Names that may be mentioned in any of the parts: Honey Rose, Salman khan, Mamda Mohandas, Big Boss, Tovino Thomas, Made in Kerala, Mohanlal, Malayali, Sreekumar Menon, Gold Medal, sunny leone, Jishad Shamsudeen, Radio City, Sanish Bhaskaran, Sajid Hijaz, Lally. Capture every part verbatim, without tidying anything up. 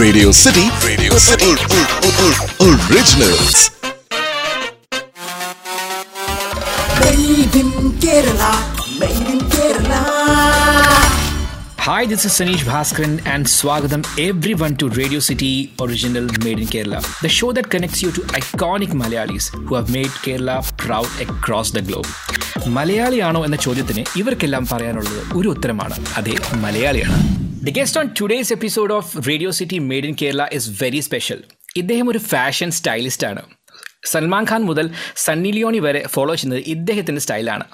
Radio City, Radio City Originals. Made in Kerala, Made in Kerala. Hi, this is Sanish Bhaskaran and Swagatham everyone to Radio City Original Made in Kerala, the show that connects you to iconic Malayalis who have made Kerala proud across the globe. മലയാളിയാണോ എന്ന ചോദ്യത്തിന് ഇവർക്കെല്ലാം പറയാനുള്ളത് ഒരു ഉത്തരമാണ്, അതെ മലയാളിയാണ്. The guest on today's episode of Radio City Made in Kerala is very special. ഇദ്ദേഹം ഒരു ഫാഷൻ സ്റ്റൈലിസ്റ്റ് ആണ്. സൽമാൻ ഖാൻ മുതൽ സണ്ണി ലിയോണി വരെ ഫോളോ ചെയ്യുന്നത് ഇദ്ദേഹത്തിൻ്റെ സ്റ്റൈലാണ്.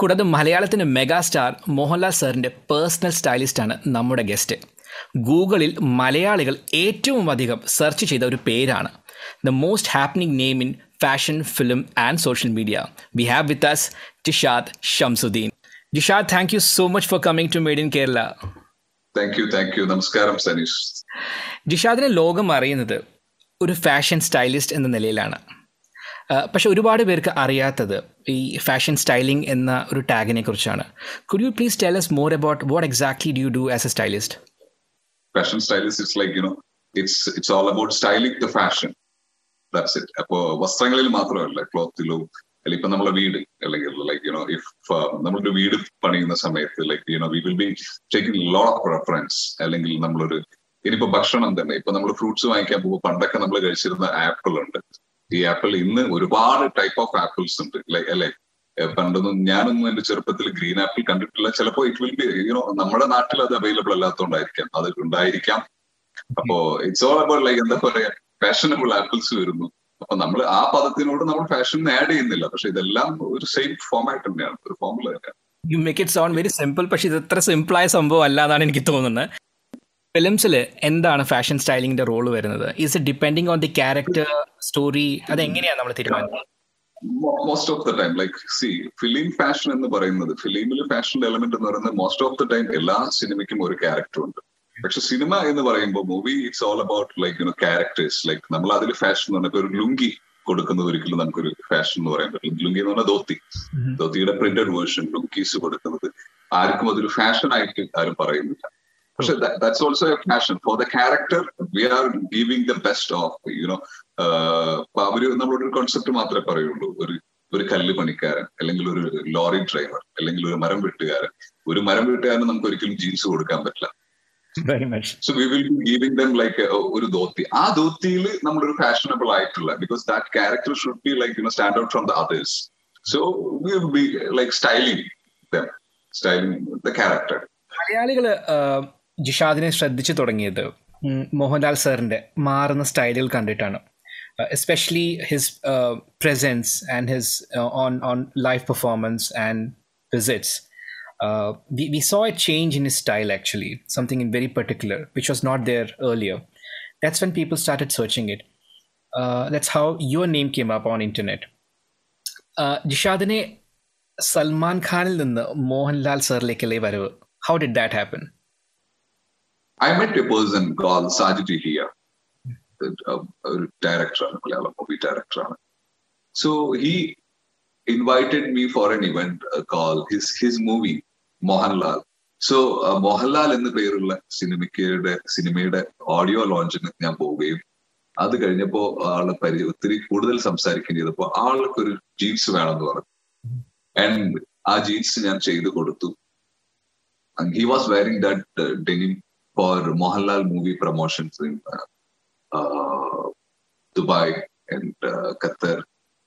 കൂടാതെ മലയാളത്തിൻ്റെ മെഗാ സ്റ്റാർ മോഹൻലാൽ സാറിൻ്റെ പേഴ്സണൽ സ്റ്റൈലിസ്റ്റാണ് നമ്മുടെ ഗസ്റ്റ്. ഗൂഗിളിൽ മലയാളികൾ ഏറ്റവും അധികം സെർച്ച് ചെയ്ത ഒരു പേരാണ്. The most happening name in fashion, film and social media. We have with us Jishad Shamsuddin. Jishad, thank you so much for coming to made in Kerala. Thank you, thank you. നമസ്കാരം സനീഷ്. ജിഷാദിനെ ലോകം അറിയുന്നത് ഒരു ഫാഷൻ സ്റ്റൈലിസ്റ്റ് എന്ന നിലയിലാണ്. പക്ഷെ ഒരുപാട് പേർക്ക് അറിയാത്തത് ഈ ഫാഷൻ സ്റ്റൈലിംഗ് എന്ന ഒരു ടാഗിനെ കുറിച്ചാണ്. Could you please tell us more about what exactly do you do as a stylist? Fashion stylist is like, you know, it's it's all about styling the fashion. That's it. അപ്പോൾ വസ്ത്രങ്ങളിൽ മാത്രമല്ല, ക്ലോത്തിലോ അല്ലെങ്കിൽ ഇപ്പം നമ്മളെ വീട് അല്ലെങ്കിൽ ലൈക്ക് യുനോ ഇഫ് നമ്മളൊരു വീട് പണിയുന്ന സമയത്ത് like you know we will be taking lot of reference. അല്ലെങ്കിൽ നമ്മളൊരു ഇനിയിപ്പോൾ ഭക്ഷണം തന്നെ, ഇപ്പം നമ്മൾ ഫ്രൂട്ട്സ് വാങ്ങിക്കാൻ പോകുമ്പോൾ പണ്ടൊക്കെ നമ്മൾ കഴിച്ചിരുന്ന ആപ്പിളുണ്ട്. ഈ ആപ്പിൾ ഇന്ന് ഒരുപാട് ടൈപ്പ് ഓഫ് ആപ്പിൾസ് ഉണ്ട് അല്ലെ. പണ്ടൊന്നും ഞാനൊന്നും എന്റെ ചെറുപ്പത്തിൽ ഗ്രീൻ ആപ്പിൾ കണ്ടിട്ടില്ല. ചിലപ്പോൾ ഇറ്റ് വിൽ ബി യുനോ നമ്മുടെ നാട്ടിൽ അത് അവൈലബിൾ അല്ലാത്തതുകൊണ്ടായിരിക്കാം, അത് ഉണ്ടായിരിക്കാം. അപ്പോ ഇറ്റ്സ് ഓൾ അബൌട്ട് ലൈക്ക് എന്താ പറയാ, ഫാഷനബിൾ ആപ്പിൾസ് വരുന്നു. അപ്പൊ നമ്മൾ ആ പദത്തിനോട് നമ്മൾ ഫാഷൻ ആഡ് ചെയ്യുന്നില്ല. പക്ഷെ ഇതെല്ലാം ഒരു സെയിം ഫോമാറ്റ് തന്നെയാണ്, ഒരു ഫോമുല തന്നെയാണ്. You make it sound very simple, പക്ഷെ ഇത് അത്ര സിമ്പിളായ സംഭവം അല്ലാതാണ് എനിക്ക് തോന്നുന്നത്. ഫിലിംസിൽ എന്താണ് ഫാഷൻ സ്റ്റൈലിംഗിന്റെ റോള് വരുന്നത്? Is it depending on the character, story? അത് എങ്ങനെയാണ് നമ്മൾ തീരുമാനിക്കുന്നത്? Most of the time like see film fashion എന്ന് പറയുന്നത്, ഫിലിമിൽ ഫാഷൻ്റെ എലമെന്റ് എന്ന് പറയുന്നത് മോസ്റ്റ് ഓഫ് ദ ടൈം എല്ലാ സിനിമയ്ക്കും ഒരു ക്യാരക്ടർ ഉണ്ട്. പക്ഷെ സിനിമ എന്ന് പറയുമ്പോൾ movie it's all about like you know characters. Like നമ്മൾ അതിൽ ഫാഷൻ എന്ന് പറഞ്ഞാൽ ഒരു ലുങ്കി കൊടുക്കുന്നത് ഒരിക്കലും നമുക്കൊരു ഫാഷൻ എന്ന് പറയാൻ പറ്റില്ല. ലുങ്കി എന്ന് പറഞ്ഞാൽ ധോത്തി, ധോത്തിയുടെ പ്രിന്റഡ് വേർഷൻ ലുങ്കീസ് കൊടുക്കുന്നത് ആർക്കും അതൊരു ഫാഷനായിട്ട് ആരും പറയുന്നില്ല. പക്ഷെ that's also a fashion for the character. We are giving the best of you know. അവര് നമ്മളൊരു കോൺസെപ്റ്റ് മാത്രമേ പറയുള്ളൂ. ഒരു ഒരു കല്ല് പണിക്കാരൻ അല്ലെങ്കിൽ ഒരു ലോറി ഡ്രൈവർ അല്ലെങ്കിൽ ഒരു മരം വെട്ടുകാരൻ. ഒരു മരം വെട്ടുകാരന് നമുക്ക് ഒരിക്കലും ജീൻസ് കൊടുക്കാൻ പറ്റില്ല. So we will be giving them like ഒരു ധോത്തി. ആ ധോത്തിയിൽ നമ്മളൊരു ഫാഷനബിൾ ആയിട്ടുള്ള, because that character should be like you know stand out from the others. So we will be like styling them, styling the character. മലയാളികള് ജിഷാദിനെ ശ്രദ്ധിച്ചു തുടങ്ങിയത് മോഹൻലാൽ സാറിൻ്റെ മാറുന്ന സ്റ്റൈലുകൾ കണ്ടിട്ടാണ്. Especially his presence and his on on live performance and visits. We saw a change in his style actually, something in very particular which was not there earlier. That's when people started searching it. That's how your name came up on internet. ജിഷാദിനെ സൽമാൻ ഖാനിൽ നിന്ന് മോഹൻലാൽ സാറിലേക്കുള്ള വരവ്, how did that happen? I met a person called Sajid Hijaz, a director, a Malayalam movie director. So he invited me for an event called his his movie Mohanlal. So uh, Mohanlal ennu perulla cinemakede cinemade audio launch nu njan povugeyum adu kaniyapo aal pariyuthiri kudal samsarikkaniyadappo aalku oru jeans venannu paranju. And aa jeans njan cheythu koduthu. And he was wearing that uh, denim for Mohanlal movie promotions in uh, uh, Dubai and uh, Qatar,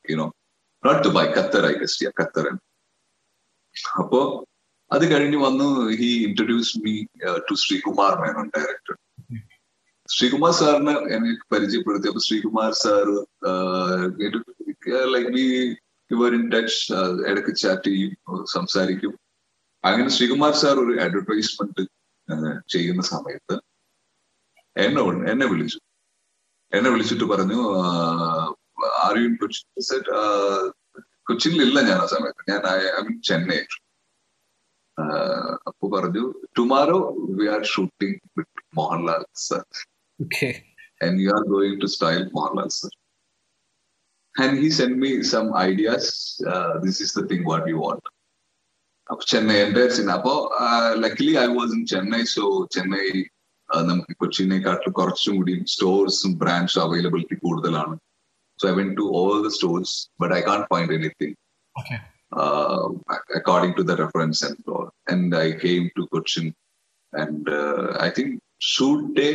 you know, not Dubai, Qatar, I guess, yeah, Qatar. And so, at the current one, he introduced me uh, to Sreekumar Menon, director. Sreekumar sir, na, I parichayappeduthu. Appo Sreekumar sir, uh, like we, we were in touch, edakku chat samsarikkum. Angane Sreekumar sir oru advertisement ചെയ്യുന്ന സമയത്ത് എന്നെ എന്നെ വിളിച്ചു എന്നെ വിളിച്ചിട്ട് പറഞ്ഞു, are you in Cochin? കൊച്ചിനിലില്ല ഞാൻ ആ സമയത്ത്, ഞാൻ ഐ ആം ഇൻ ചെന്നൈ. അപ്പൊ പറഞ്ഞു, tomorrow we are shooting with Mohanlal sir and you are going to style Mohanlal sir. And he send me some ideas, this is the thing what you want. Chennai entire scene. Apo, uh, luckily I was in Chennai, so Chennai നമുക്ക് കൊച്ചിനെക്കാട്ടിൽ കുറച്ചും കൂടി സ്റ്റോഴ്സും brands availability കൂടുതലാണ്. So I went to all the stores but I can't find anything according to the reference and all. And I came to Cochin and uh, I think shoot day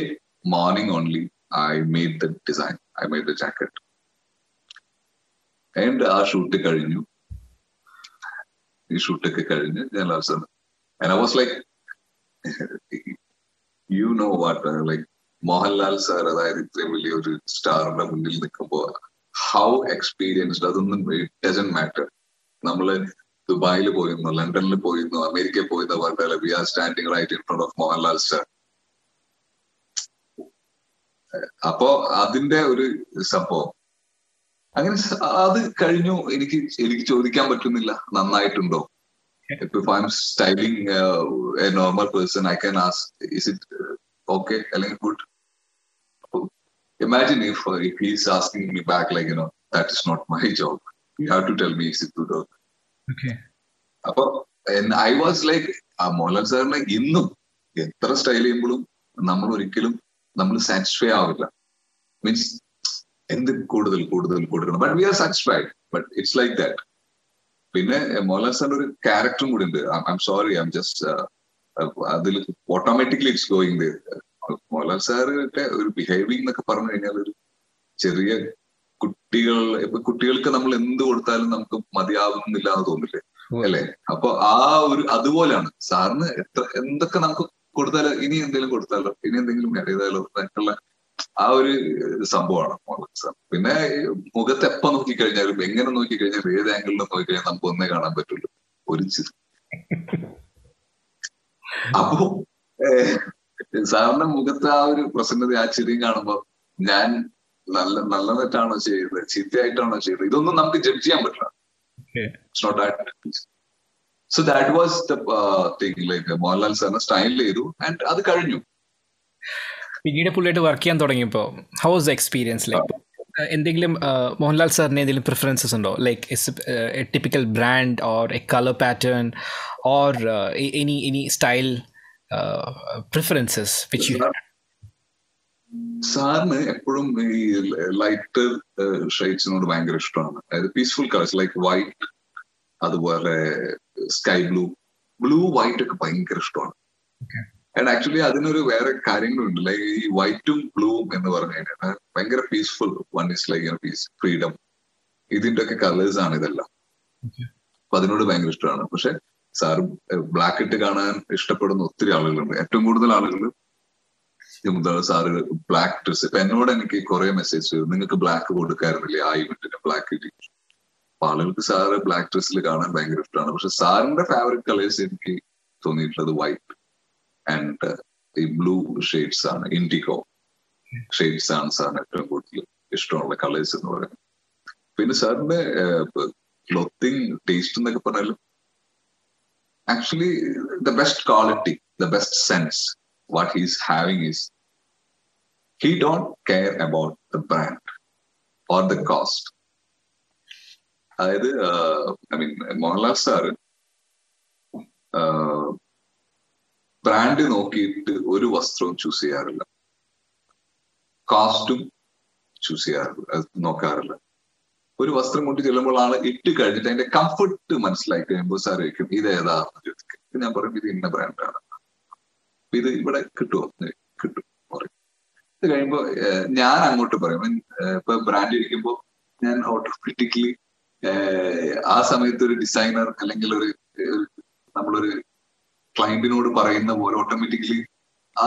morning only I made the design. I made the jacket. And ആ shoot കഴിഞ്ഞു. ഈ ഷൂട്ടൊക്കെ കഴിഞ്ഞ് ഞാൻ last and I was like, you know what, uh, like Mohanlal sir, അതായത് ഇത്രയും വലിയൊരു സ്റ്റാറിന്റെ മുന്നിൽ നിൽക്കുമ്പോൾ how experienced, അതൊന്നും it doesn't matter. നമ്മള് ദുബായിൽ പോയിരുന്നു, ലണ്ടനിൽ പോയിരുന്നു, അമേരിക്കയിൽ പോയിരുന്നു, പറഞ്ഞാൽ we are standing right in front of Mohanlal sir. അപ്പോ അതിന്റെ ഒരു സംഭവം അങ്ങനെ അത് കഴിഞ്ഞു. എനിക്ക് എനിക്ക് ചോദിക്കാൻ പറ്റുന്നില്ല നന്നായിട്ടുണ്ടോ. If I'm styling uh, a normal person, I can ask, is it okay, അല്ലെങ്കിൽ good? Imagine if uh, if he's asking me back like, you know, that is not my job. You have to tell me is it good or not. Okay. അപ്പൊ and I was like, Mohanlal സാറിനെ ഇന്നും എത്ര style ചെയ്യുമ്പോഴും നമ്മൾ ഒരിക്കലും നമ്മൾ satisfy ആവില്ല. Means എന്ത് കൂടുതൽ കൂടുതൽ കൊടുക്കണം. But we are satisfied. But it's like that. പിന്നെ മോഹൻലാൽ സാറിന്റെ ഒരു ക്യാരക്ടറും കൂടി ഉണ്ട്. I'm sorry, I'm just അതിൽ automatically it's going the Mohanlal സാറിന്റെ ഒരു ബിഹേവിംഗ് എന്നൊക്കെ പറഞ്ഞു കഴിഞ്ഞാൽ ഒരു ചെറിയ കുട്ടികൾ, ഇപ്പൊ കുട്ടികൾക്ക് നമ്മൾ എന്ത് കൊടുത്താലും നമുക്ക് മതിയാവുന്നില്ല എന്ന് തോന്നില്ലേ, അല്ലെ? അപ്പൊ ആ ഒരു അതുപോലെയാണ് സാറിന്. എത്ര എന്തൊക്കെ നമുക്ക് കൊടുത്താലോ, ഇനി എന്തെങ്കിലും കൊടുത്താലോ, ഇനി എന്തെങ്കിലും എഴുതാലോ എന്നൊക്കെയുള്ള ആ ഒരു സംഭവമാണ് മോഹൻലാൽ സാർ. പിന്നെ മുഖത്ത് എപ്പോ നോക്കിക്കഴിഞ്ഞാലും എങ്ങനെ നോക്കിക്കഴിഞ്ഞാലും ഏത് ആംഗിളിലും നോക്കിക്കഴിഞ്ഞാൽ നമുക്ക് ഒന്നേ കാണാൻ പറ്റുള്ളൂ, ഒരു ചിരി. അപ്പോ സാറിന്റെ മുഖത്ത് ആ ഒരു പ്രസന്നത, ആ ചിരിയും കാണുമ്പോ ഞാൻ നല്ല നല്ലതായിട്ടാണോ ചെയ്തത്, ചീത്തയായിട്ടാണോ ചെയ്തത്, ഇതൊന്നും നമുക്ക് ജഡ്ജ് ചെയ്യാൻ പറ്റില്ല. It's not that. So that was the thing. Like Mohanlal സാറിനെ സ്റ്റൈൽ ചെയ്തു ആൻഡ് അത് കഴിഞ്ഞു. പിന്നീട് പുള്ളിയായിട്ട് വർക്ക് ചെയ്യാൻ തുടങ്ങിയപ്പോ how was the experience? Like എന്തെങ്കിലും മോഹൻലാൽ സാറിന് എന്തെങ്കിലും പ്രിഫറൻസസ് ഉണ്ടോ? Like a typical brand or a colour pattern or any any style preferences which you had? സാറിന് എപ്പോഴും ഈ ലൈറ്റർ ഷെയ്ഡ്സിനോട് ഭയങ്കര ഇഷ്ടമാണ്. അതായത് പീസ്ഫുൾ കളേഴ്സ് ലൈക്ക് വൈറ്റ്, അതുപോലെ സ്കൈ ബ്ലൂ, ബ്ലൂ വൈറ്റ് ഒക്കെ ഭയങ്കര ഇഷ്ടമാണ്. ആൻഡ് ആക്ച്വലി അതിനൊരു വേറെ കാര്യങ്ങളുണ്ട്. ലൈക്ക് ഈ വൈറ്റും ബ്ലൂവും എന്ന് പറഞ്ഞു കഴിഞ്ഞാൽ ഭയങ്കര peaceful. One is like peace, freedom, ഇതിന്റെ ഒക്കെ കളേഴ്സ് ആണ് ഇതെല്ലാം. അപ്പൊ അതിനോട് ഭയങ്കര ഇഷ്ടമാണ്. പക്ഷെ സാർ ബ്ലാക്ക് ഇട്ട് കാണാൻ ഇഷ്ടപ്പെടുന്ന ഒത്തിരി ആളുകളുണ്ട്. ഏറ്റവും കൂടുതൽ ആളുകൾ സാറ് ബ്ലാക്ക് ഡ്രസ്. ഇപ്പൊ എന്നോട് എനിക്ക് കുറെ മെസ്സേജ് ചെയ്തു, നിങ്ങൾക്ക് ബ്ലാക്ക് കൊടുക്കാറില്ലേ ആ ഇവന്റിന്, ബ്ലാക്ക് ഇട്ട്. അപ്പൊ ആളുകൾക്ക് സാറ് ബ്ലാക്ക് ഡ്രസ്സിൽ കാണാൻ ഭയങ്കര ഇഷ്ടമാണ്. പക്ഷെ സാറിന്റെ ഫേവറേറ്റ് കളേഴ്സ് എനിക്ക് തോന്നിയിട്ടുള്ളത് വൈറ്റ് ആൻഡ് ഈ ബ്ലൂ ഷെയ്ഡ്സ് ആണ്, ഇൻഡിഗോ ഷെയ്ഡ്സ് ആണ് സാറിന് ഏറ്റവും കൂടുതൽ ഇഷ്ടമുള്ള കളേഴ്സ് എന്ന് പറയുന്നത്. പിന്നെ സാറിന്റെ ക്ലോത്തിങ് ടേസ്റ്റ് എന്നൊക്കെ പറഞ്ഞാലും actually the best quality, the best sense what he is having is he don't care about the brand or the cost. Either uh, I mean Mohanlal sir uh, brand nokkittu oru vastram choose cheyarilla, costum choose cheyarilla, nokkarilla. Oru vastram kondu chellumbol aanu ittu kazhittu adinte comfort manasilai kayumbo sir ekkum idu edha choichu njan parayum idu inna brand aanu. ഇത് ഇവിടെ കിട്ടുമോ, കിട്ടും പറയും. ഇത് കഴിയുമ്പോ ഞാൻ അങ്ങോട്ട് പറയും. ഇപ്പൊ ബ്രാൻഡ് ഇരിക്കുമ്പോ ഞാൻ ഓട്ടോമാറ്റിക്കലി ആ സമയത്ത് ഒരു ഡിസൈനർ അല്ലെങ്കിൽ ഒരു നമ്മളൊരു ക്ലയന്റിനോട് പറയുന്ന പോലെ ഓട്ടോമാറ്റിക്കലി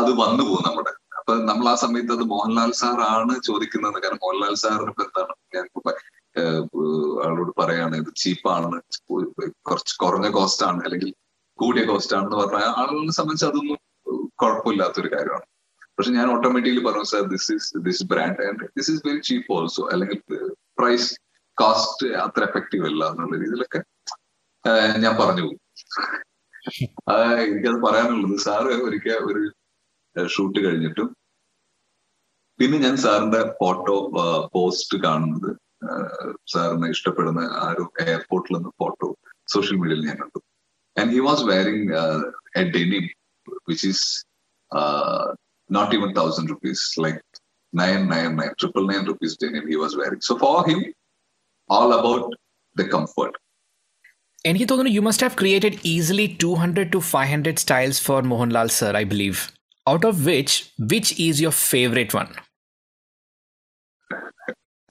അത് വന്നു പോകും നമ്മുടെ. അപ്പൊ നമ്മൾ ആ സമയത്ത് അത് മോഹൻലാൽ സാർ ആണ് ചോദിക്കുന്നത്. കാരണം മോഹൻലാൽ സാറിന് ഇപ്പൊ എന്താണ്, ഞാൻ ആളോട് പറയാണ് ഇത് ചീപ്പാണ്, കുറച്ച് കുറഞ്ഞ കോസ്റ്റ് ആണ് അല്ലെങ്കിൽ കൂടിയ കോസ്റ്റ് ആണെന്ന് പറഞ്ഞാൽ ആളുകളെ സംബന്ധിച്ച് അതൊന്നും കുഴപ്പമില്ലാത്തൊരു കാര്യമാണ്. പക്ഷെ ഞാൻ ഓട്ടോമാറ്റിക്കലി പറഞ്ഞു sir this is this brand and this is very cheap also, അല്ലെങ്കിൽ പ്രൈസ് കോസ്റ്റ് അത്ര എഫക്റ്റീവ് അല്ല എന്നുള്ള രീതിയിലൊക്കെ ഞാൻ പറഞ്ഞു പോകും. എനിക്കത് പറയാനുള്ളത് സാറ് ഒരിക്കൽ ഒരു ഷൂട്ട് കഴിഞ്ഞിട്ടും പിന്നെ ഞാൻ സാറിന്റെ ഫോട്ടോ പോസ്റ്റ് കാണുന്നത്, സാറിനെ ഇഷ്ടപ്പെടുന്ന ആ ഒരു എയർപോർട്ടിൽ നിന്ന് ഫോട്ടോ സോഷ്യൽ മീഡിയയിൽ ഞാൻ കണ്ടു. And he was wearing a denim which is uh, not even thousand rupees, like nine, nine, nine, triple nine rupees denim he was wearing. So for him, all about the comfort. And he thought, you must have created easily two hundred to five hundred styles for Mohanlal sir, I believe. Out of which, which is your favorite one?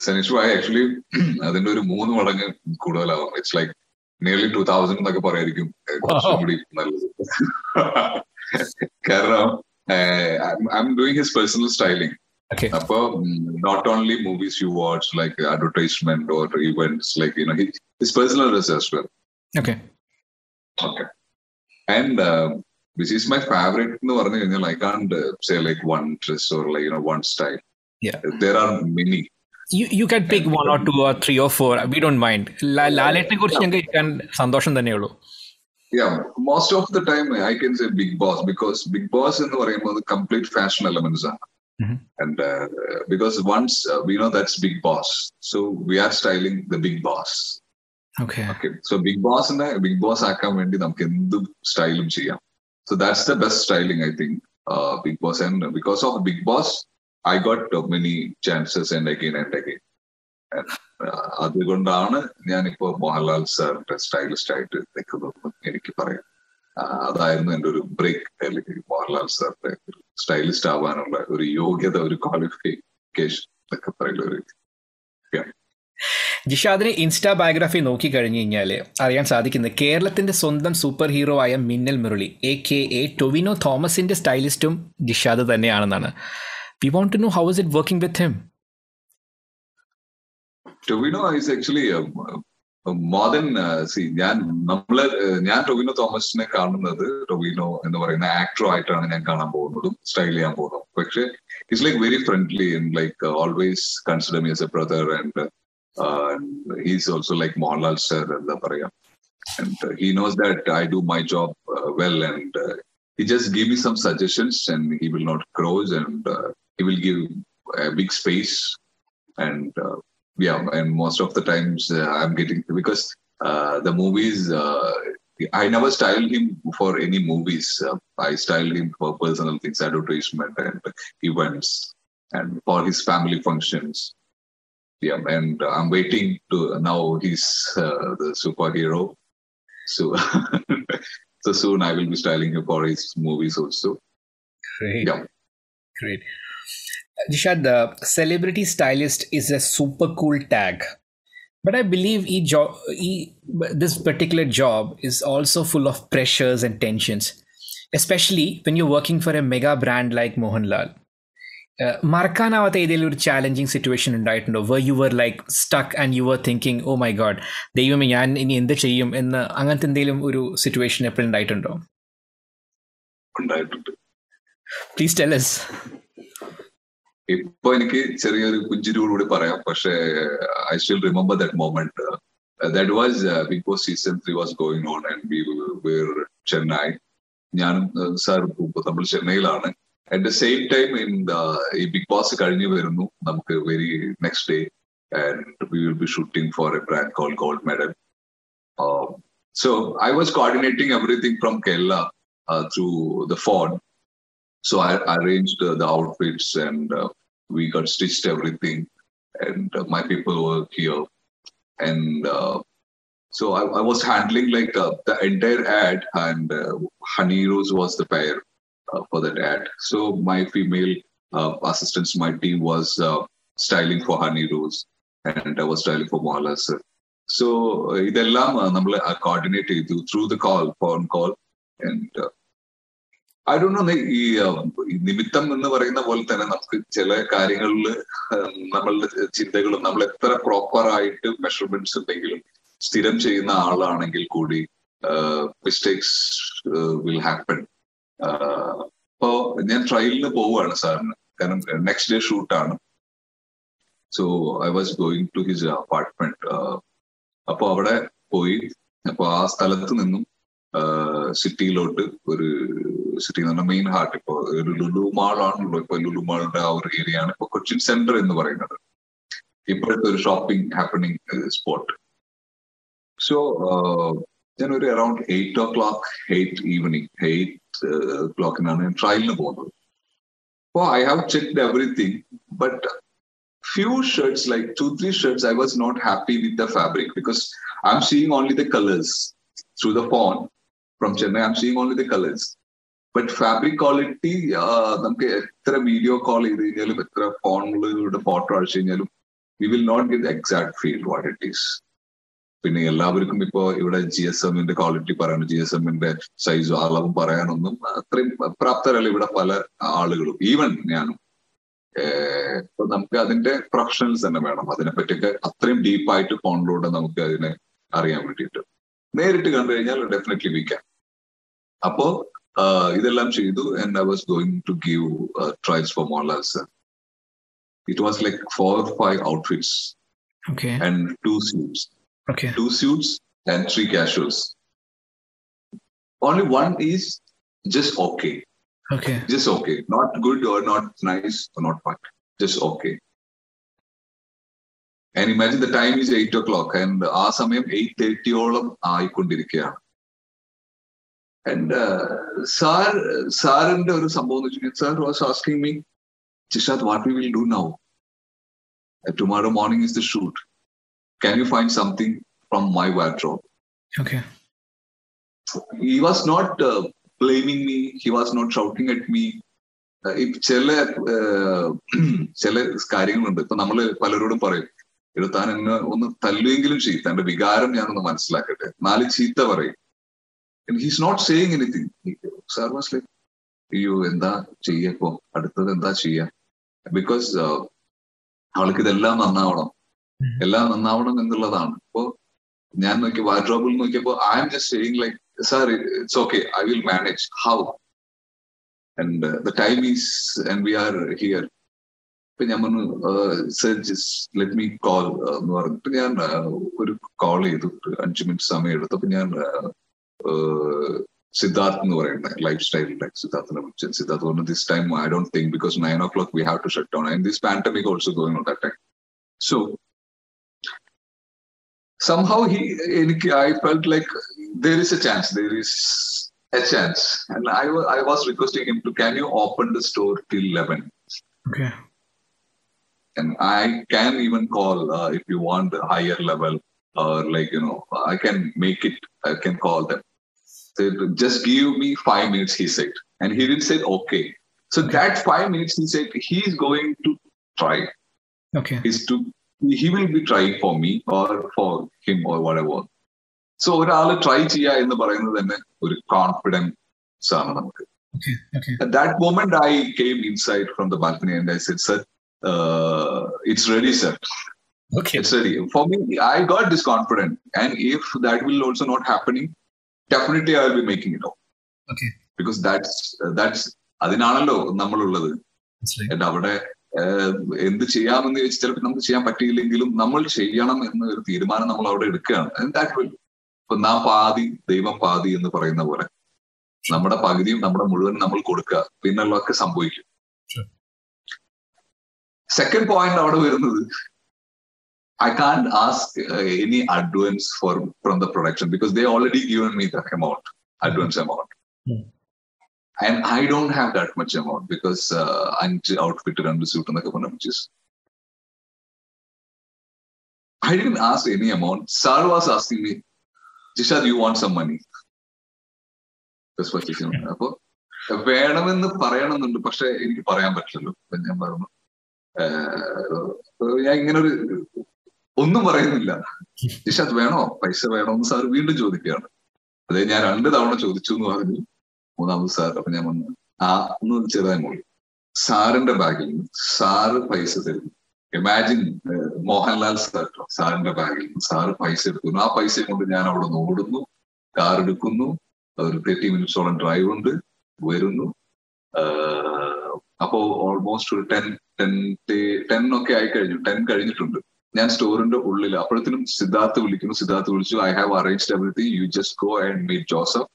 Sanish, I actually, it's like nearly two thousand. Wow. Because I'm, I'm doing his personal styling. Okay. Not only movies you watch, like advertisement or events, like, you know, his personal research as well. Okay. Okay. And uh, which is my favorite. I can't say like one dress or like, you know, one style. Yeah. There are many. You you can pick and one or two or three or four. We don't mind. La yeah. Yeah, most of the time I can say Big Boss, because Big Boss is the complete fashion elements. Mm-hmm. And uh, because once uh, we know that's Big Boss, so we are styling the Big Boss. Okay. Okay. So Big Boss and Big Boss style. So that's the best styling, I think. Uh, Big Boss, and because of Big Boss, I got many chances and again and again. And uh, Mohanlal sir stylist I did. I break Mohanlal sir stylist yoga qualification. Yeah. ജിഷാദിനെ insta biography നോക്കി കഴിഞ്ഞു കഴിഞ്ഞാൽ അറിയാൻ സാധിക്കുന്നത് കേരളത്തിൻ്റെ സ്വന്തം super hero ആയ Minnal Murali A K A Tovino തോമസിൻ്റെ സ്റ്റൈലിസ്റ്റും ജിഷാദ് തന്നെയാണെന്നാണ്. We want to know how is it working with him? Tovino is actually a, a modern, uh, see, ഞാൻ നമ്മളെ ഞാൻ ടൊവിനോ തോമസിനെ കാണുന്നത് ടൊവിനോ എന്ന് പറയുന്ന ആക്ടർ ആയിട്ടാണ് ഞാൻ കാണാൻ പോകുന്നതും സ്റ്റൈൽ ചെയ്യാൻ പോകുന്നതും. പക്ഷേ it's like very friendly and like always consider me as a brother and he is also like Mohanlal sir എന്താ പറയാ. And uh, he knows that I do my job uh, well, and uh, he just gave me some suggestions and he will not cross, and uh, he will give a big space, and uh, yeah, and most of the times uh, I'm getting, because uh, the movies, uh, I never styled him for any movies. Uh, I styled him for personal things, advertisement and events, and for his family functions. Yeah, and I'm waiting to, now he's uh, the superhero. So, so soon I will be styling him for his movies also. Great. Yeah. Great. Jishad, the celebrity stylist is a super cool tag, but I believe e job, e, this particular job is also full of pressures and tensions, especially when you're working for a mega brand like Mohanlal. Markana, uh, a challenging situation in Dayton where you were like stuck and you were thinking, oh my God, Dayum yan in in the Chayum in the Angantandelum Uru situation in Dayton. Please tell us. I still remember that moment. Uh, that was uh, Big Boss season three was going on, and we were in Chennai. At the same time, in the Big Boss very next day, and we will be shooting for a brand called Gold Medal. Uh, so I was coordinating everything from Kerala uh, through the phone. So I arranged uh, the outfits, and uh, we got stitched everything, and uh, my people were here. And uh, so I, I was handling like uh, the entire ad, and uh, Honey Rose was the pair uh, for that ad. So my female uh, assistants, my team was uh, styling for Honey Rose, and I was styling for Mohanlal sir. So I uh, coordinated through the call, phone call, and uh, I don't know, we uh, mistakes uh, will happen. Uh, so next day shoot. So I was going to his apartment. Uh, Uh, city load, city on the main heart, Lulu Mall on Lulu Mall area, and Cochin Center in the Varanada. Shopping happening spot. So, uh, around eight o'clock, eight evening, eight o'clock in the trial. Oh, I have checked everything, but few shirts, like two, three shirts, I was not happy with the fabric because I'm seeing only the colors through the phone from Chennai. I'm seeing only the colors. But fabric quality, uh, video call, phone, we will not get the exact feel what it is. G S M quality, G S M size, even Uh, so, നമുക്ക് അതിന്റെ professionals തന്നെ വേണം. അതിനെ പറ്റിയൊക്കെ അത്രയും ഡീപ്പായിട്ട് ഫോണിലൂടെ നമുക്ക് അതിനെ അറിയാൻ വേണ്ടിയിട്ട് നേരിട്ട് കണ്ടു കഴിഞ്ഞാൽ ഡെഫിനറ്റ്ലി വി ക്യാൻ. അപ്പോ ഇതെല്ലാം ചെയ്തു. And I was going to give trials for Mohanlal's. It was like four five outfits and two suits two suits and three casuals. Only one is just okay. Okay. Just okay. Not good or not nice or not fun. Just okay. And imagine the time is eight o'clock and our time eight thirty olam aayikkondirikka. And uh, sir, sir and oru sambandham vechirukku. Sir was asking me, Jishad, what we will do now? Uh, tomorrow morning is the shoot. Can you find something from my wardrobe? Okay. He was not... Uh, blaming me, he was not shouting at me. Uh, if chelle chelle കാര്യങ്ങളുണ്ട്. ഇപ്പൊ നമ്മള് പലരോടും പറയും, ഇത് താൻ എന്നെ ഒന്ന് തല്ലുവെങ്കിലും ചെയ്യും, തന്റെ വികാരം ഞാനൊന്ന് മനസ്സിലാക്കട്ടെ, നാല് ചീത്ത പറയും. His not saying anything. Sir was like, അയ്യോ എന്താ ചെയ്യാ, ഇപ്പൊ അടുത്തത് എന്താ ചെയ്യാ, ബിക്കോസ് അവൾക്ക് ഇതെല്ലാം നന്നാവണം, എല്ലാം നന്നാവണം എന്നുള്ളതാണ്. ഇപ്പോ ഞാൻ നോക്കി വാർഡ്രോബിൽ നോക്കിയപ്പോ I'm just saying like, sir, it's okay. I will manage. How? And uh, the time is, and we are here. Uh, sir, just let me call. ഞാൻ ഒരു കോൾ ചെയ്തു. അഞ്ചു മിനിറ്റ് സമയം എടുത്തപ്പോൾ ഞാൻ സിദ്ധാർത്ഥ് എന്ന് പറയുന്ന ലൈഫ് സ്റ്റൈലിന്റെ സിദ്ധാർത്ഥിനെ വിളിച്ചു. സിദ്ധാർത്ഥ് പറഞ്ഞു, this time I don't think because nine o'clock we have to shut down. And this pandemic also going on that time. So, somehow he, I felt like there is a chance, there is a chance. And I, I was requesting him to, can you open the store till eleven? Okay. And I can even call uh, if you want a higher level or like, you know, I can make it, I can call them. They just give me five minutes, he said. And he did say, okay. So that five minutes, he said, he is going to try. Okay. He's to he will be trying for me or for him or whatever. So ഒരാള് try ചെയ്യുക എന്ന് പറയുന്നത് തന്നെ ഒരു confidence ആണ് നമുക്ക്. At that moment I came inside from the balcony and I said, sir, uh, it's ready, sir. Okay. It's ready. For me, I got this confident. And if that will also not happening, definitely I will be making it up. Okay. Because that's, uh, that's, അതിനാണല്ലോ നമ്മളുള്ളത്. അവിടെ എന്ത് ചെയ്യാമെന്ന് ചോദിച്ചു, ചിലപ്പോൾ നമുക്ക് ചെയ്യാൻ പറ്റിയില്ലെങ്കിലും നമ്മൾ ചെയ്യണം എന്നൊരു തീരുമാനം നമ്മൾ അവിടെ എടുക്കുകയാണ്. ദാറ്റ് വിൽ, ഇപ്പൊ നാം പാതി ദൈവം പാതി എന്ന് പറയുന്ന പോലെ നമ്മുടെ പകുതിയും നമ്മുടെ മുഴുവനും നമ്മൾ കൊടുക്കുക, പിന്നുള്ളതൊക്കെ സംഭവിക്കും. സെക്കൻഡ് പോയിന്റ് അവിടെ വരുന്നത്, I can ask any advance for from the production because they already given me the amount, advance amount. And I don't have that much amount because uh, I'm outfitted and suit and the cover images. I didn't ask any amount. Sir was asking me, Jishad, you want some money? That's what he said. അപ്പോൾ വേണമെന്ന് പറയണമെന്നുണ്ട്, പക്ഷെ എനിക്ക് പറയാൻ പറ്റില്ലല്ലോ. അപ്പം ഞാൻ പറഞ്ഞു, ഞാൻ ഇങ്ങനൊരു ഒന്നും പറയുന്നില്ല. ജിഷാദ് വേണോ, പൈസ വേണോന്ന് സാർ വീണ്ടും ചോദിക്കുകയാണ്. അതെ, ഞാൻ രണ്ട് തവണ ചോദിച്ചു എന്ന് പറഞ്ഞു. മൂന്നാമത് സാർ, അപ്പൊ ഞാൻ വന്ന് ആ ഒന്ന് ചെറുതായി മോളി സാറിന്റെ ബാഗിൽ നിന്ന് സാറ് പൈസ തരുന്നു. ഇമാജിൻ, മോഹൻലാൽ സാർ സാറിന്റെ ബാഗിൽ നിന്ന് സാറ് പൈസ എടുക്കുന്നു. ആ പൈസ കൊണ്ട് ഞാൻ അവിടെ നിന്ന് ഓടുന്നു, കാർ എടുക്കുന്നു, ഒരു തേർട്ടി മിനിറ്റ്സോളം ഡ്രൈവ് ഉണ്ട്, വരുന്നു. അപ്പോ ഓൾമോസ്റ്റ് ഒരു ടെൻ ടെൻ ടെൻ ഒക്കെ ആയി കഴിഞ്ഞു, ടെൻ കഴിഞ്ഞിട്ടുണ്ട്. ഞാൻ സ്റ്റോറിന്റെ ഉള്ളിൽ അപ്പോഴത്തേനും സിദ്ധാർത്ഥ് വിളിക്കുന്നു. സിദ്ധാർത്ഥ് വിളിച്ചു, I have arranged everything, you just go and meet Joseph.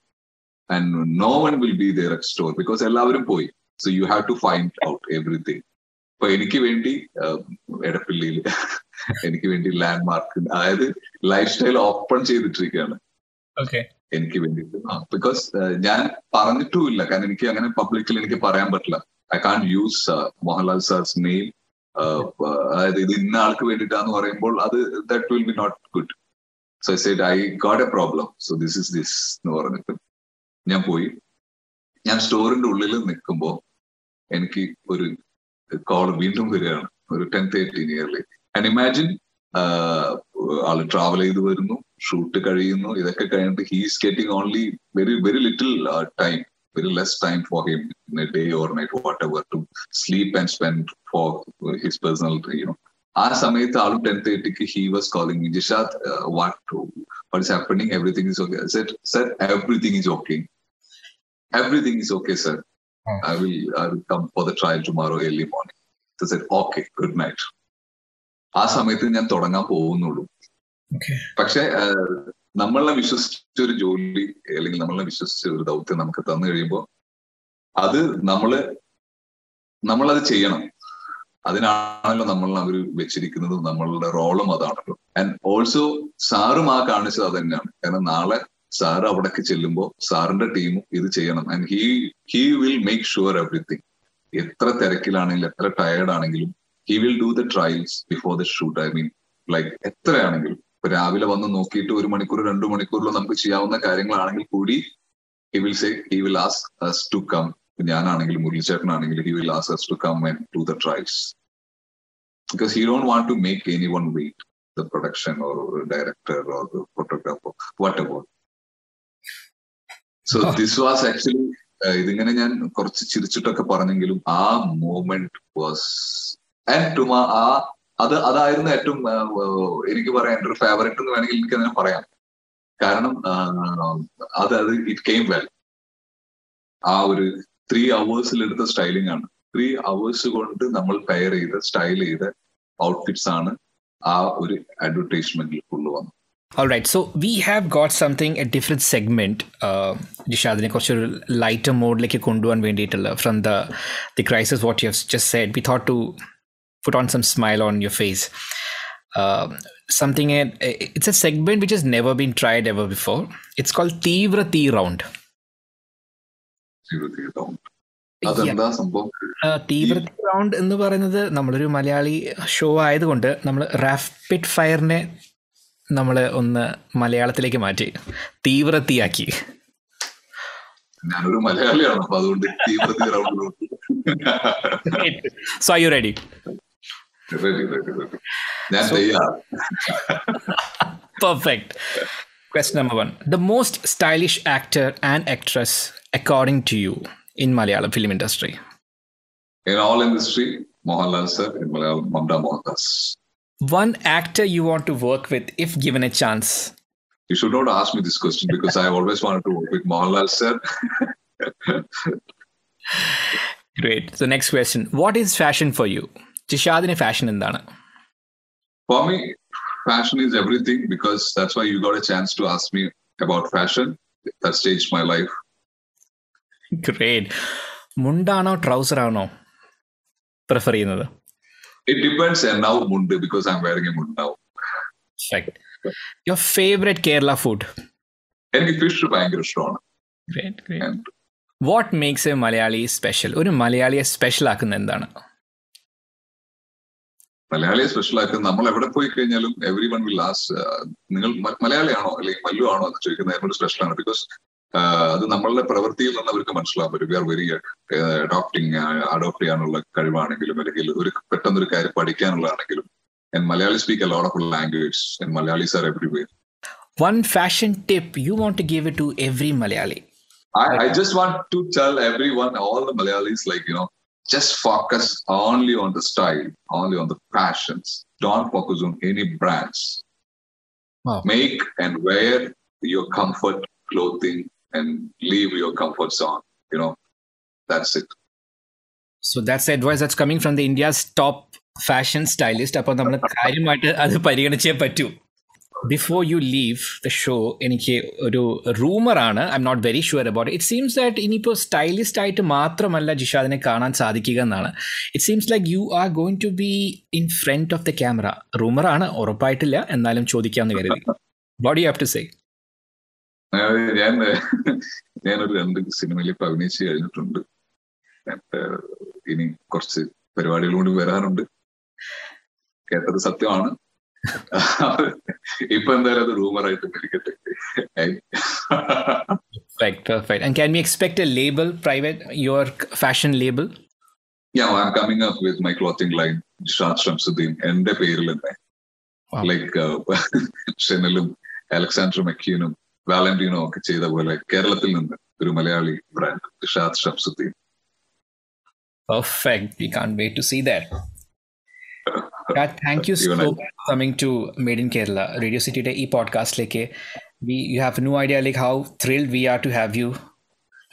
And no one will be there at store because എല്ലാവരും പോയി. So you have to find out everything. അപ്പൊ എനിക്ക് വേണ്ടി എടപ്പിള്ളിയിൽ എനിക്ക് വേണ്ടി ലാൻഡ് മാർക്ക്, അതായത് ലൈഫ് സ്റ്റൈൽ ഓപ്പൺ ചെയ്തിട്ടിരിക്കുകയാണ് എനിക്ക് വേണ്ടിയിട്ട്. ബിക്കോസ് ഞാൻ പറഞ്ഞിട്ടുമില്ല, കാരണം എനിക്ക് അങ്ങനെ പബ്ലിക്കിൽ എനിക്ക് പറയാൻ പറ്റില്ല. I can't use uh, Mohanlal sir's name. Uh, uh, that will be not good. So I said, I got a problem. So this is this. ഞാൻ പോയി ഞാൻ സ്റ്റോറിൻ്റെ ഉള്ളിൽ നിൽക്കുമ്പോൾ എനിക്ക് ഒരു കോൾ വീണ്ടും വരികയാണ് ഒരു ten thirty early and imagine ആള് ട്രാവൽ ചെയ്ത് വരുന്നു ഷൂട്ട് കഴിയുന്നു ഇതൊക്കെ കഴിഞ്ഞിട്ട് he's getting only very very little time very less time for him in a day or night whatever to sleep and spend for his personal you know ആ സമയത്ത് ആളും ten തേർട്ടിക്ക് he was calling Jishad what what is happening everything is okay sir everything is okay Everything is okay, sir. Hmm. I will I will come for the trial tomorrow early morning. So I said, okay, good night. ആ സമയത്ത് ഞാൻ തുടങ്ങാൻ പോകുന്നുള്ളൂ. പക്ഷെ നമ്മളെ വിശ്വസിച്ച ഒരു ജോലി അല്ലെങ്കിൽ നമ്മളെ വിശ്വസിച്ച ഒരു ദൗത്യം നമുക്ക് തന്നു കഴിയുമ്പോൾ അത് നമ്മള് നമ്മളത് ചെയ്യണം. അതിനാണല്ലോ നമ്മൾ അവർ വെച്ചിരിക്കുന്നതും നമ്മളുടെ റോളും അതാണല്ലോ. ആൻഡ് ഓൾസോ സാറും ആ കാണിച്ചത് അത് തന്നെയാണ്. കാരണം നാളെ സാർ അവിടേക്ക് ചെല്ലുമ്പോൾ സാറിന്റെ ടീമും ഇത് ചെയ്യണം and he he will make sure everything എത്ര തിരക്കിലാണെങ്കിലും എത്ര ടയേർഡ് ആണെങ്കിലും he will do the trials before the shoot I mean like എത്രയാണെങ്കിലും ഇപ്പൊ രാവിലെ വന്ന് നോക്കിയിട്ട് ഒരു മണിക്കൂർ രണ്ടു മണിക്കൂറിലോ നമുക്ക് ചെയ്യാവുന്ന കാര്യങ്ങളാണെങ്കിൽ കൂടി he will say he will ask us to come ഞാനാണെങ്കിലും മുരളിച്ചേട്ടനാണെങ്കിലും he will ask us to come and do the trials because he don't want to make any one wait the production or director or photographer what ever So oh. this was actually, ഇതിങ്ങനെ ഞാൻ കുറച്ച് ചിരിച്ചിട്ടൊക്കെ പറഞ്ഞെങ്കിലും ആ movement was and to മാ ആ അത് അതായിരുന്നു ഏറ്റവും എനിക്ക് പറയാൻ എൻ്റെ ഒരു ഫേവറേറ്റ് എന്ന് വേണമെങ്കിൽ എനിക്ക് അങ്ങനെ പറയാം കാരണം അത് അത് ഇറ്റ് കെയിം വെൽ ആ ഒരു ത്രീ അവേഴ്സിലെടുത്ത സ്റ്റൈലിംഗ് ആണ് ത്രീ അവേഴ്സ് കൊണ്ട് നമ്മൾ പെയർ ചെയ്ത സ്റ്റൈൽ ചെയ്ത ഔട്ട്ഫിറ്റ്സ് ആണ് ആ ഒരു അഡ്വർടൈസ്മെന്റിൽ കൊണ്ടുവന്നത് All right, so we have got something, a different segment, Jishadine, korchu lighter mode like konduvan vendittulla from the the crisis what you have just said. We thought to put on some smile on your face. Uh, something, it's a segment which has never been tried ever before. It's called Teevra Tee Round. Teevra Tee Round. അതെന്താ സംഭവം തീവ്ര round എന്ന് പറയുന്നത് നമ്മളൊരു Malayali show ആയതുകൊണ്ട് നമ്മൾ rapid ഫയറിനെ നമ്മൾ ഒന്ന് മലയാളത്തിലേക്ക് മാറ്റി തീവ്രത്തിയാക്കി ഞാനൊരു മലയാളിയാണ് അപ്പോൾ അതുകൊണ്ട് തീവ്രത്തി റൗണ്ടിലോട്ട് സോ ആർ യു റെഡി ഞാൻ തയ്യാർ perfect question number one the most stylish actor and actress according to you in Malayalam film industry in all industry Mohanlal sir in Malayalam Mamda Mohandas One actor you want to work with if given a chance? You should not ask me this question because I have always wanted to work with Mohanlal sir. Great. So next question. What is fashion for you? Jishadine fashion endana? For me, fashion is everything because that's why you got a chance to ask me about fashion. That's changed my life. Great. Mundano, trouser ano? Prefer enada? It depends and now mundu because I'm wearing a mundu now. Perfect. Your favorite Kerala food? Enakku fish bhayangara ishtമാണ്. Great, great. And what makes a Malayali special? ഒരു മലയാളിയെ special ആക്കുന്നത് എന്താണ്? മലയാളിയെ special ആക്കുന്നത് നമ്മൾ എവിടെ പോയി കഴിഞ്ഞാലും everyone will ask നിങ്ങൾ മലയാളിയാണോ അല്ലെങ്കിൽ മല്ലു ആണോ എന്ന് ചോദിക്കുന്നത് എന്നൊരു സ്പെഷ്യൽ ആണ് because അത് നമ്മളുടെ പ്രവൃത്തിയിൽ നിന്ന് അവർക്ക് മനസ്സിലാകാൻ പറ്റും we are very adopting adopt ചെയ്യാനുള്ള കഴിവാണെങ്കിലും അല്ലെങ്കിൽ ഒരു പെട്ടെന്നൊരു കാര്യം പഠിക്കാനുള്ളതാണെങ്കിലും and Malayali speak a lot of language and Malayalis are everywhere one fashion tip you want to give it to every Malayali I I just want to tell everyone all the Malayalis like you know just focus only on the style only on the fashions don't focus on any brands make and wear your comfort clothing and leave your comfort zone you know that's it so that's the advice that's coming from the India's top fashion stylist appo nammal karyamayitte adu pariganiche pattu before you leave the show enike oru rumor aanu I'm not very sure about it it seems that inipo stylist aayittu mathramalla Jishadine kaanan sadikkuka ennaanu it seems like you are going to be in front of the camera rumor aanu orapayittilla ennalum chodikkannu karudi what do you have to say ഞാൻ ഞാനൊരു രണ്ട് സിനിമയിൽ അഭിനയിച്ച് കഴിഞ്ഞിട്ടുണ്ട് ഇനി കുറച്ച് പരിപാടികൾ കൊണ്ട് വരാറുണ്ട്. കേട്ടത് സത്യമാണ്, ഇപ്പൊ എന്തായാലും അത് റൂമറായിട്ട് പിടിക്കട്ടെ. Perfect, perfect. And can we expect a label, private, your fashion label? Yeah, I'm coming up with my clothing line, Jishad Shamsudeen, and the പേരിൽ തന്നെ ലൈക്ക് ഷെനലും അലക്സാണ്ടർ മെക്യൂനും വാലന്റീനോ ഒക്കെ ചെയ്ത പോലെ കേരളത്തിൽ നിന്ന് ഒരു Malayali brand Jishad Shamsuddin. Perfect. We can't wait to see that. Dad, thank you so much for coming to Made in Kerala, Radio City Day podcast. Like, we, you have no idea like how thrilled we are to have you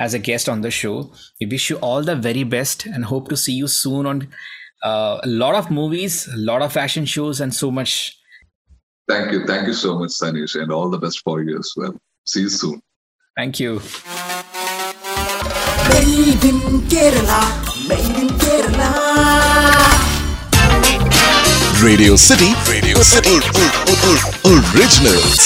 as a guest on the show. We wish you all the very best and hope to see you soon on uh, a lot of movies, a lot of fashion shows, and so much. Thank you. Thank you so much, Sanish, and all the best for you as well. See you soon. Thank you. Made in Kerala, Made in Kerala. Radio City, Radio City, originals.